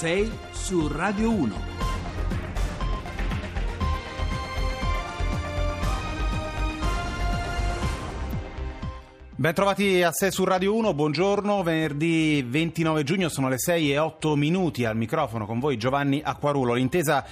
6 su Radio 1. Ben trovati a 6 su Radio 1, buongiorno, venerdì 29 giugno sono le 6:08, al microfono con voi Giovanni Acquarulo. L'intesa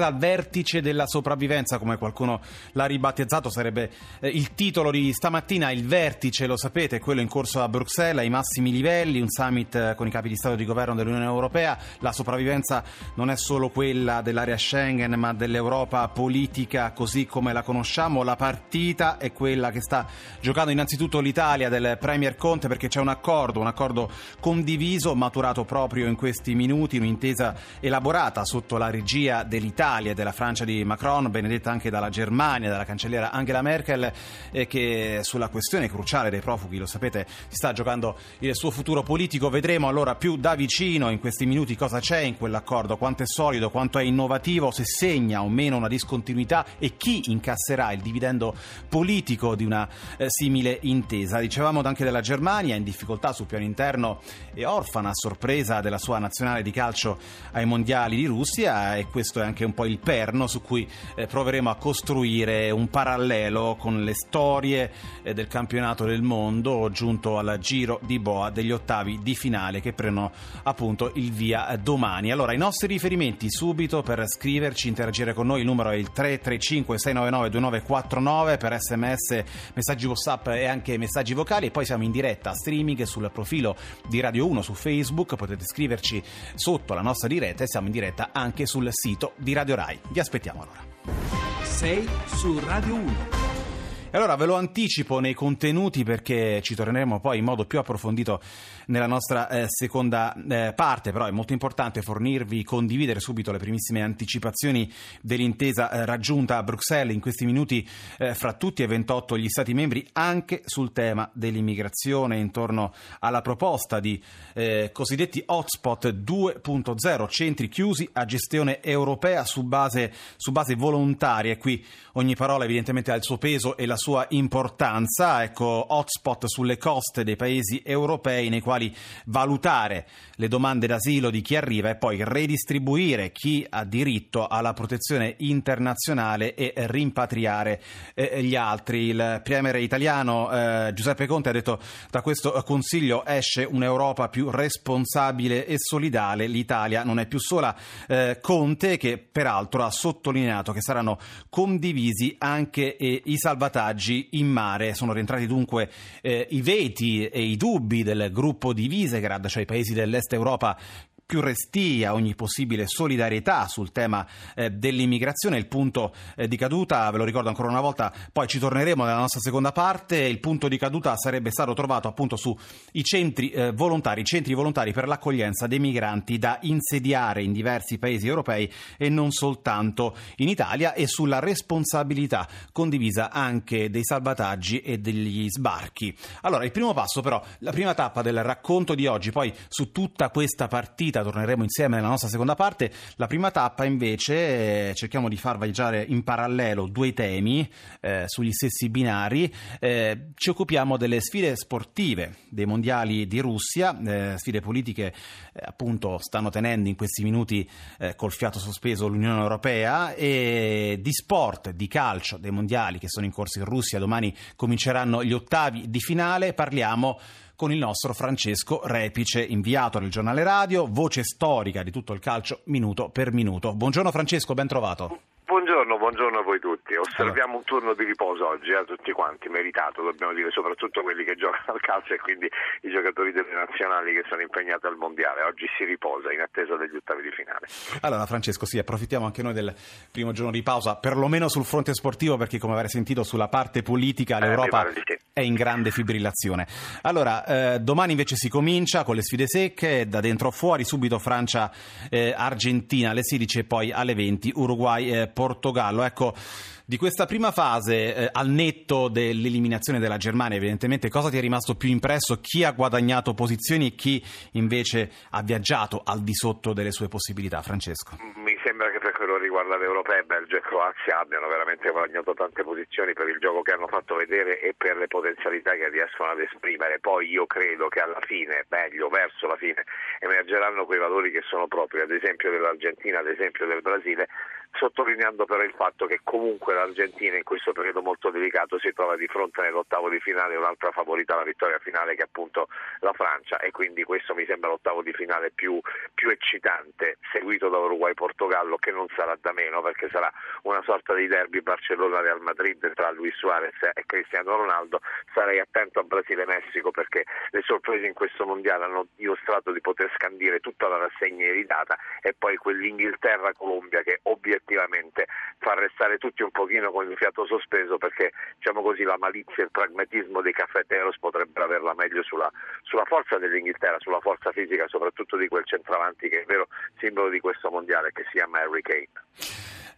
al vertice della sopravvivenza, come qualcuno l'ha ribattezzato, sarebbe il titolo di stamattina. Il vertice, lo sapete, è quello in corso a Bruxelles, ai massimi livelli, un summit con i capi di Stato e di Governo dell'Unione Europea. La sopravvivenza non è solo quella dell'area Schengen, ma dell'Europa politica così come la conosciamo. La partita è quella che sta giocando innanzitutto l'Italia del Premier Conte, perché c'è un accordo condiviso, maturato proprio in questi minuti, un'intesa elaborata sotto la regia dell'Italia e della Francia di Macron, benedetta anche dalla Germania, dalla cancelliera Angela Merkel, che sulla questione cruciale dei profughi, lo sapete, si sta giocando il suo futuro politico. Vedremo allora più da vicino in questi minuti cosa c'è in quell'accordo, quanto è solido, quanto è innovativo, se segna o meno una discontinuità e chi incasserà il dividendo politico di una simile intesa. Dicevamo anche della Germania, in difficoltà sul piano interno e orfana a sorpresa della sua nazionale di calcio ai mondiali di Russia, e questo è anche un po' il perno su cui proveremo a costruire un parallelo con le storie del campionato del mondo giunto al giro di boa degli ottavi di finale, che prendono appunto il via domani. Allora, i nostri riferimenti subito per scriverci, interagire con noi, il numero è il 335 699 2949, per sms, messaggi WhatsApp e anche messaggi vocali, e poi siamo in diretta streaming sul profilo di Radio 1 su Facebook, potete scriverci sotto la nostra diretta, e siamo in diretta anche sul sito di Radio Rai. Vi aspettiamo allora. 6 su Radio 1. E allora ve lo anticipo nei contenuti, perché ci torneremo poi in modo più approfondito nella nostra seconda parte, però è molto importante condividere subito le primissime anticipazioni dell'intesa raggiunta a Bruxelles in questi minuti fra tutti e 28 gli Stati membri, anche sul tema dell'immigrazione, intorno alla proposta di cosiddetti hotspot 2.0, centri chiusi a gestione europea su base volontaria. E qui ogni parola evidentemente ha il suo peso e la sua importanza. Ecco, hotspot sulle coste dei paesi europei nei quali valutare le domande d'asilo di chi arriva e poi redistribuire chi ha diritto alla protezione internazionale e rimpatriare gli altri. Il premier italiano Giuseppe Conte ha detto: da questo Consiglio esce un'Europa più responsabile e solidale, l'Italia non è più sola. Conte, che peraltro ha sottolineato che saranno condivisi anche i salvataggi in mare. Sono rientrati dunque i veti e i dubbi del gruppo di Visegrad, cioè i paesi dell'est Europa più restii a ogni possibile solidarietà sul tema dell'immigrazione. Il punto di caduta, ve lo ricordo ancora una volta, poi ci torneremo nella nostra seconda parte, il punto di caduta sarebbe stato trovato appunto sui centri volontari per l'accoglienza dei migranti da insediare in diversi paesi europei e non soltanto in Italia, e sulla responsabilità condivisa anche dei salvataggi e degli sbarchi. Allora, il primo passo però, la prima tappa del racconto di oggi, poi su tutta questa partita torneremo insieme nella nostra seconda parte. La prima tappa invece cerchiamo di far viaggiare in parallelo due temi sugli stessi binari. Ci occupiamo delle sfide sportive dei mondiali di Russia, sfide politiche appunto stanno tenendo in questi minuti col fiato sospeso l'Unione Europea, e di sport, di calcio, dei mondiali che sono in corso in Russia. Domani cominceranno gli ottavi di finale, parliamo con il nostro Francesco Repice, inviato del giornale radio, voce storica di tutto il calcio minuto per minuto. Buongiorno Francesco, ben trovato. Buongiorno a voi tutti. Osserviamo un turno di riposo oggi a tutti quanti, meritato, dobbiamo dire, soprattutto quelli che giocano al calcio e quindi i giocatori delle nazionali che sono impegnati al mondiale. Oggi si riposa in attesa degli ottavi di finale. Allora Francesco, sì, approfittiamo anche noi del primo giorno di pausa, perlomeno sul fronte sportivo, perché come avrei sentito sulla parte politica l'Europa è in grande fibrillazione. Allora, domani invece si comincia con le sfide secche, da dentro fuori, subito Francia Argentina alle 16 e poi alle 20 Uruguay Portogallo. Ecco, di questa prima fase, al netto dell'eliminazione della Germania evidentemente, cosa ti è rimasto più impresso? Chi ha guadagnato posizioni e chi invece ha viaggiato al di sotto delle sue possibilità, Francesco? Mi sembra che per quello riguardo alle europee, Belgio e Croazia abbiano veramente guadagnato tante posizioni per il gioco che hanno fatto vedere e per le potenzialità che riescono ad esprimere. Poi io credo che alla fine, meglio verso la fine, emergeranno quei valori che sono propri, ad esempio dell'Argentina, ad esempio del Brasile, sottolineando però il fatto che comunque l'Argentina in questo periodo molto delicato si trova di fronte nell'ottavo di finale un'altra favorita alla vittoria finale che è appunto la Francia, e quindi questo mi sembra l'ottavo di finale più eccitante, seguito da Uruguay-Portogallo, che non sarà da meno perché sarà una sorta di derby Barcellona-Real Madrid tra Luis Suarez e Cristiano Ronaldo. Sarei attento a Brasile-Messico perché le sorprese in questo mondiale hanno dimostrato di poter scandire tutta la rassegna iridata, e poi quell'Inghilterra-Colombia che obiettivamente fa restare tutti un pochino con il fiato sospeso, perché diciamo così la malizia e il pragmatismo dei cafeteros potrebbero averla meglio sulla forza dell'Inghilterra, sulla forza fisica soprattutto di quel centravanti che è il vero simbolo di questo mondiale, che si chiama Harry Kane.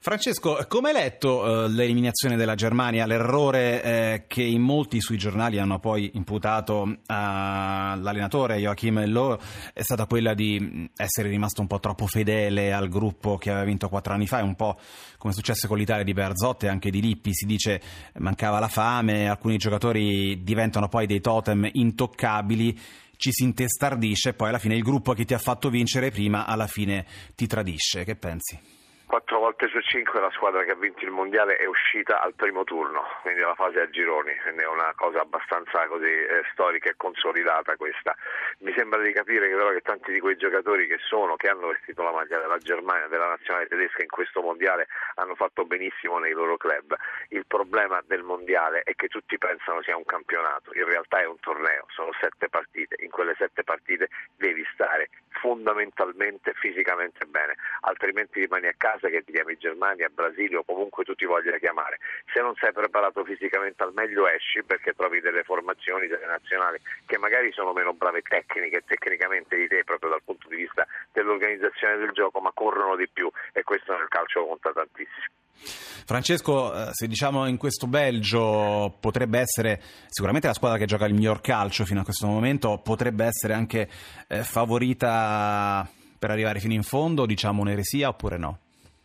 Francesco, come hai letto l'eliminazione della Germania, l'errore che in molti sui giornali hanno poi imputato all'allenatore Joachim Löw è stata quella di essere rimasto un po' troppo fedele al gruppo che aveva vinto 4 anni fa, è un po' come è successo con l'Italia di Bearzot e anche di Lippi, si dice mancava la fame, alcuni giocatori diventano poi dei totem intoccabili, ci si intestardisce e poi alla fine il gruppo che ti ha fatto vincere prima alla fine ti tradisce. Che pensi? 4 volte su 5 la squadra che ha vinto il mondiale è uscita al primo turno, quindi alla fase a gironi, quindi è una cosa abbastanza così storica e consolidata questa. Mi sembra di capire che però che tanti di quei giocatori che hanno vestito la maglia della Germania, della nazionale tedesca in questo mondiale, hanno fatto benissimo nei loro club. Il problema del mondiale è che tutti pensano sia un campionato, in realtà è un torneo, sono 7 partite, in quelle 7 partite devi stare fondamentalmente fisicamente bene, altrimenti rimani a casa che ti chiami Germania, Brasile o comunque tu ti voglia chiamare. Se non sei preparato fisicamente al meglio esci, perché trovi delle formazioni, delle nazionali che magari sono meno brave tecnicamente di te proprio dal punto di vista dell'organizzazione del gioco, ma corrono di più, e questo nel calcio conta tantissimo. Francesco, se diciamo in questo Belgio potrebbe essere sicuramente la squadra che gioca il miglior calcio fino a questo momento, potrebbe essere anche favorita per arrivare fino in fondo, diciamo un'eresia oppure no?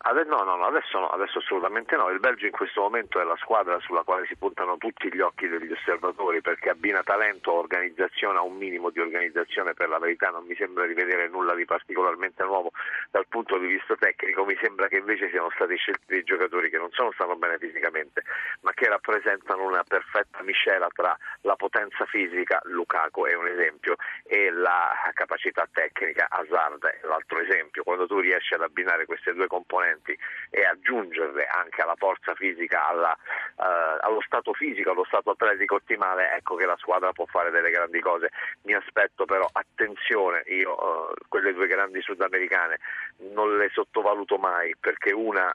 Adesso assolutamente no. Il Belgio in questo momento è la squadra sulla quale si puntano tutti gli occhi degli osservatori, perché abbina talento a organizzazione, a un minimo di organizzazione. Per la verità non mi sembra di vedere nulla di particolarmente nuovo dal punto di vista tecnico, mi sembra che invece siano stati scelti dei giocatori che non stanno bene fisicamente, ma che rappresentano una perfetta miscela tra la potenza fisica, Lukaku è un esempio, e la capacità tecnica, Hazard è l'altro esempio. Quando tu riesci ad abbinare queste due componenti e aggiungerle anche alla forza fisica, allo stato fisico, allo stato atletico ottimale, ecco che la squadra può fare delle grandi cose. Mi aspetto però attenzione, io quelle due grandi sudamericane non le sottovaluto mai, perché una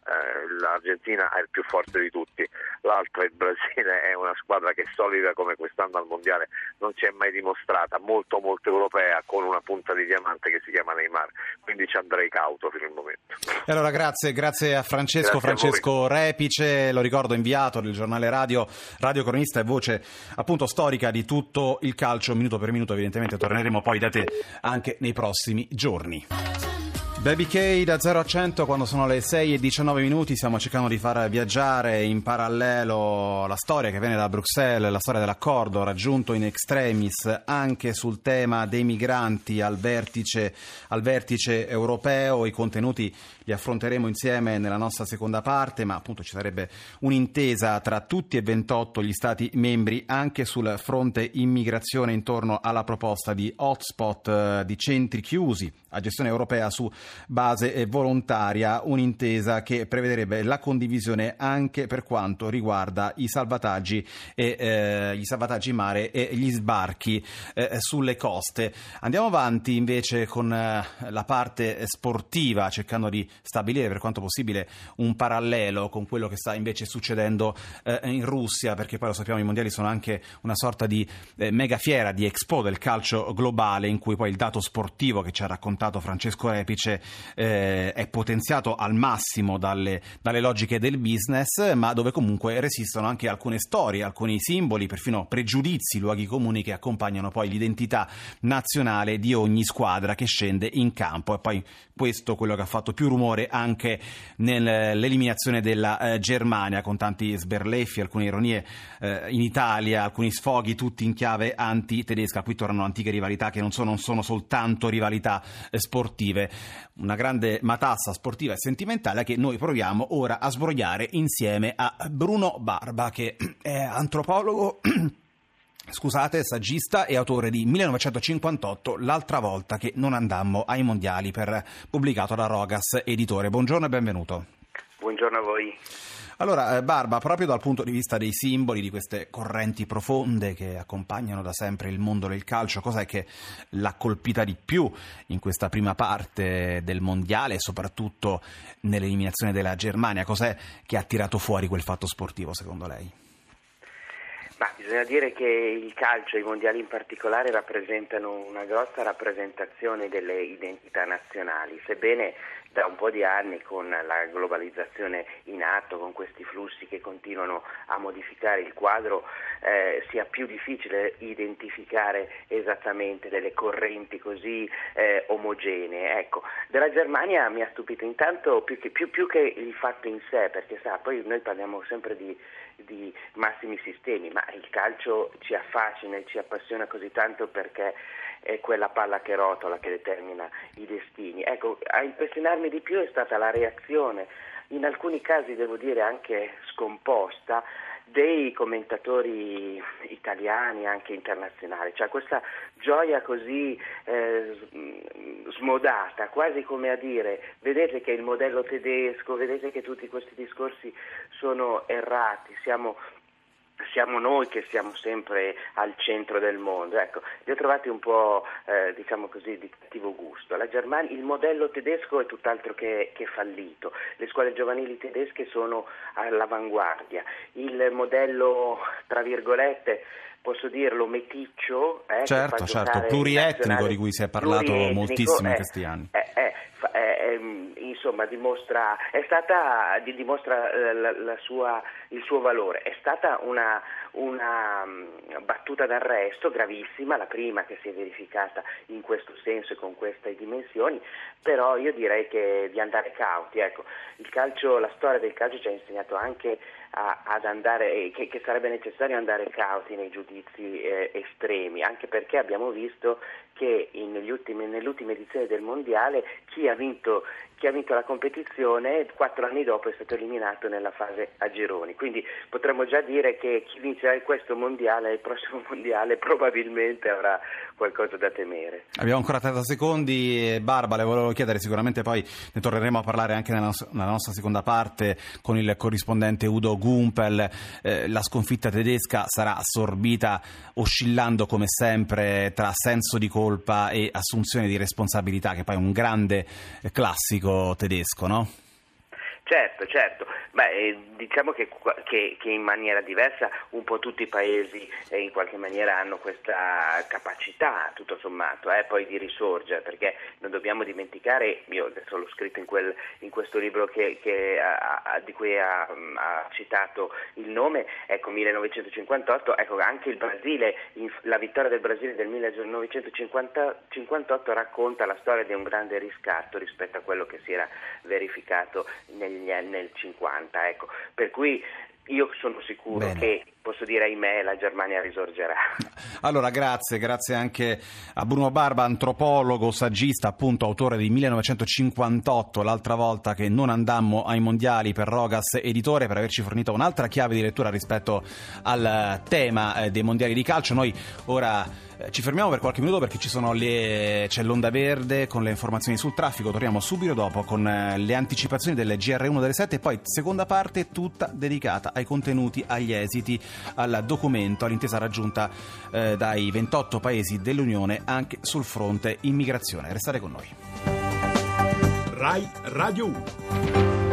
l'Argentina è il più forte di tutti, l'altra il Brasile è una squadra che è solida come quest'anno al mondiale non si è mai dimostrata, molto europea, con una punta di diamante che si chiama Neymar, quindi ci andrei cauto fino al momento. E allora grazie a Francesco. Francesco Repice, lo ricordo, inviato del giornale radio cronista e voce appunto storica di tutto il calcio minuto per minuto. Evidentemente torneremo poi da te anche nei prossimi giorni. Baby K da 0 a 100 quando sono le 6:19. Stiamo cercando di far viaggiare in parallelo la storia che viene da Bruxelles, la storia dell'accordo raggiunto in extremis anche sul tema dei migranti al vertice europeo. I contenuti li affronteremo insieme nella nostra seconda parte, ma appunto ci sarebbe un'intesa tra tutti e 28 gli stati membri anche sul fronte immigrazione intorno alla proposta di hotspot, di centri chiusi a gestione europea su base volontaria, un'intesa che prevederebbe la condivisione anche per quanto riguarda i salvataggi in mare e gli sbarchi sulle coste. Andiamo avanti invece con la parte sportiva, cercando di stabilire per quanto possibile un parallelo con quello che sta invece succedendo in Russia, perché poi lo sappiamo i mondiali sono anche una sorta di mega fiera, di expo del calcio globale, in cui poi il dato sportivo che ci ha raccontato Francesco Repice invece è potenziato al massimo dalle logiche del business, ma dove comunque resistono anche alcune storie, alcuni simboli, perfino pregiudizi, luoghi comuni che accompagnano poi l'identità nazionale di ogni squadra che scende in campo. E poi questo quello che ha fatto più rumore anche nell'eliminazione della Germania, con tanti sberleffi, alcune ironie in Italia, alcuni sfoghi tutti in chiave anti-tedesca. Qui tornano antiche rivalità che non sono soltanto rivalità sportive, una grande matassa sportiva e sentimentale che noi proviamo ora a sbrogliare insieme a Bruno Barba, che è antropologo, saggista e autore di 1958, l'altra volta che non andammo ai mondiali, pubblicato da Rogas Editore. Buongiorno e benvenuto. Buongiorno a voi. Allora, Barba, proprio dal punto di vista dei simboli, di queste correnti profonde che accompagnano da sempre il mondo del calcio, cos'è che l'ha colpita di più in questa prima parte del mondiale e soprattutto nell'eliminazione della Germania? Cos'è che ha tirato fuori quel fatto sportivo, secondo lei? Ma bisogna dire che il calcio, i mondiali in particolare, rappresentano una grossa rappresentazione delle identità nazionali, sebbene da un po' di anni, con la globalizzazione in atto, con questi flussi che continuano a modificare il quadro, sia più difficile identificare esattamente delle correnti così omogenee. Ecco, della Germania mi ha stupito intanto più che il fatto in sé, perché poi noi parliamo sempre di massimi sistemi, ma il calcio ci affascina e ci appassiona così tanto perché è quella palla che rotola, che determina i destini. Ecco, a impressionarmi di più è stata la reazione, in alcuni casi devo dire anche scomposta, dei commentatori italiani, anche internazionali, cioè questa gioia così smodata, quasi come a dire: vedete che il modello tedesco, vedete che tutti questi discorsi sono errati, siamo noi che siamo sempre al centro del mondo. Ecco, li ho trovati un po' di cattivo gusto. La Germania, il modello tedesco è tutt'altro che fallito, le scuole giovanili tedesche sono all'avanguardia, il modello, tra virgolette, posso dirlo, meticcio, certo, plurietnico, di cui si è parlato moltissimo in questi anni, insomma, dimostra il suo valore. È stata una battuta d'arresto gravissima, la prima che si è verificata in questo senso e con queste dimensioni, però io direi che di andare cauti. Ecco, il calcio, la storia del calcio ci ha insegnato anche ad andare, che sarebbe necessario andare cauti nei giudizi estremi, anche perché abbiamo visto che nell'ultima edizione del mondiale chi ha vinto la competizione 4 anni dopo è stato eliminato nella fase a gironi, quindi potremmo già dire che chi vincerà questo mondiale, il prossimo mondiale, probabilmente avrà qualcosa da temere. Abbiamo ancora 30 secondi, Barba, le volevo chiedere, sicuramente poi ne torneremo a parlare anche nella nostra seconda parte con il corrispondente Udo Gumpel, la sconfitta tedesca sarà assorbita oscillando come sempre tra senso di colpa e assunzione di responsabilità, che poi è un grande classico tedesco, no? Certo, diciamo che in maniera diversa un po' tutti i paesi in qualche maniera hanno questa capacità, tutto sommato, poi di risorgere, perché non dobbiamo dimenticare, io adesso l'ho scritto in questo libro di cui ha citato il nome, ecco, 1958, ecco, anche il Brasile, la vittoria del Brasile del 1958 racconta la storia di un grande riscatto rispetto a quello che si era verificato nel 50, ecco, per cui io sono sicuro che, posso dire, ahimè, la Germania risorgerà. Allora, grazie anche a Bruno Barba, antropologo, saggista, appunto, autore di 1958, l'altra volta che non andammo ai mondiali, per Rogas Editore, per averci fornito un'altra chiave di lettura rispetto al tema dei mondiali di calcio. Noi ora ci fermiamo per qualche minuto perché c'è l'onda verde con le informazioni sul traffico. Torniamo subito dopo con le anticipazioni delle GR1 delle 7 e poi seconda parte tutta dedicata ai contenuti, agli esiti, al documento, all'intesa raggiunta dai 28 paesi dell'Unione anche sul fronte immigrazione. Restate con noi. Rai Radio 1.